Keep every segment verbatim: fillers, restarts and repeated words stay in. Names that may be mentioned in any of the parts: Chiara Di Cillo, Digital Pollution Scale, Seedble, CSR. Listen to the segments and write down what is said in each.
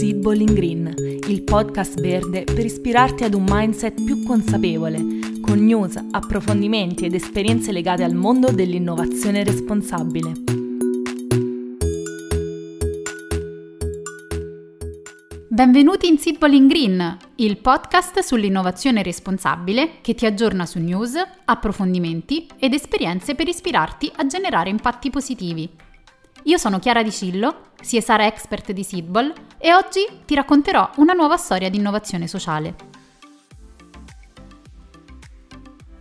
Seedble in Green, il podcast verde per ispirarti ad un mindset più consapevole, con news, approfondimenti ed esperienze legate al mondo dell'innovazione responsabile. Benvenuti in Seedble in Green, il podcast sull'innovazione responsabile che ti aggiorna su news, approfondimenti ed esperienze per ispirarti a generare impatti positivi. Io sono Chiara Di Cillo, C S R expert di Seedble, e oggi ti racconterò una nuova storia di innovazione sociale.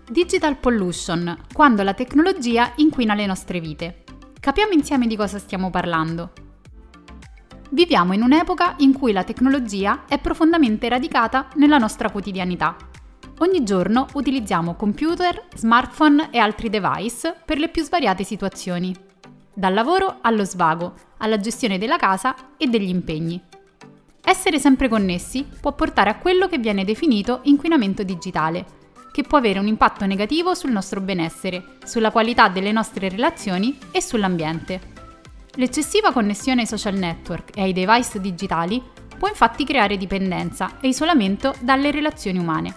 Digital pollution, quando la tecnologia inquina le nostre vite. Capiamo insieme di cosa stiamo parlando. Viviamo in un'epoca in cui la tecnologia è profondamente radicata nella nostra quotidianità. Ogni giorno utilizziamo computer, smartphone e altri device per le più svariate situazioni. Dal lavoro allo svago, alla gestione della casa e degli impegni. Essere sempre connessi può portare a quello che viene definito inquinamento digitale, che può avere un impatto negativo sul nostro benessere, sulla qualità delle nostre relazioni e sull'ambiente. L'eccessiva connessione ai social network e ai device digitali può infatti creare dipendenza e isolamento dalle relazioni umane.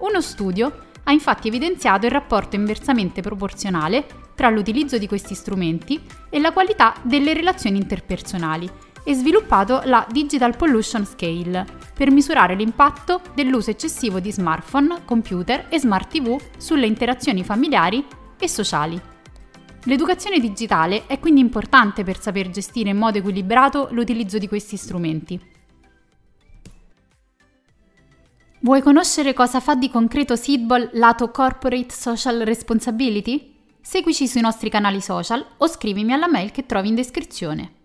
Uno studio ha infatti evidenziato il rapporto inversamente proporzionale tra l'utilizzo di questi strumenti e la qualità delle relazioni interpersonali e sviluppato la Digital Pollution Scale per misurare l'impatto dell'uso eccessivo di smartphone, computer e smart tivù sulle interazioni familiari e sociali. L'educazione digitale è quindi importante per saper gestire in modo equilibrato l'utilizzo di questi strumenti. Vuoi conoscere cosa fa di concreto Seedble lato Corporate Social Responsibility? Seguici sui nostri canali social o scrivimi alla mail che trovi in descrizione.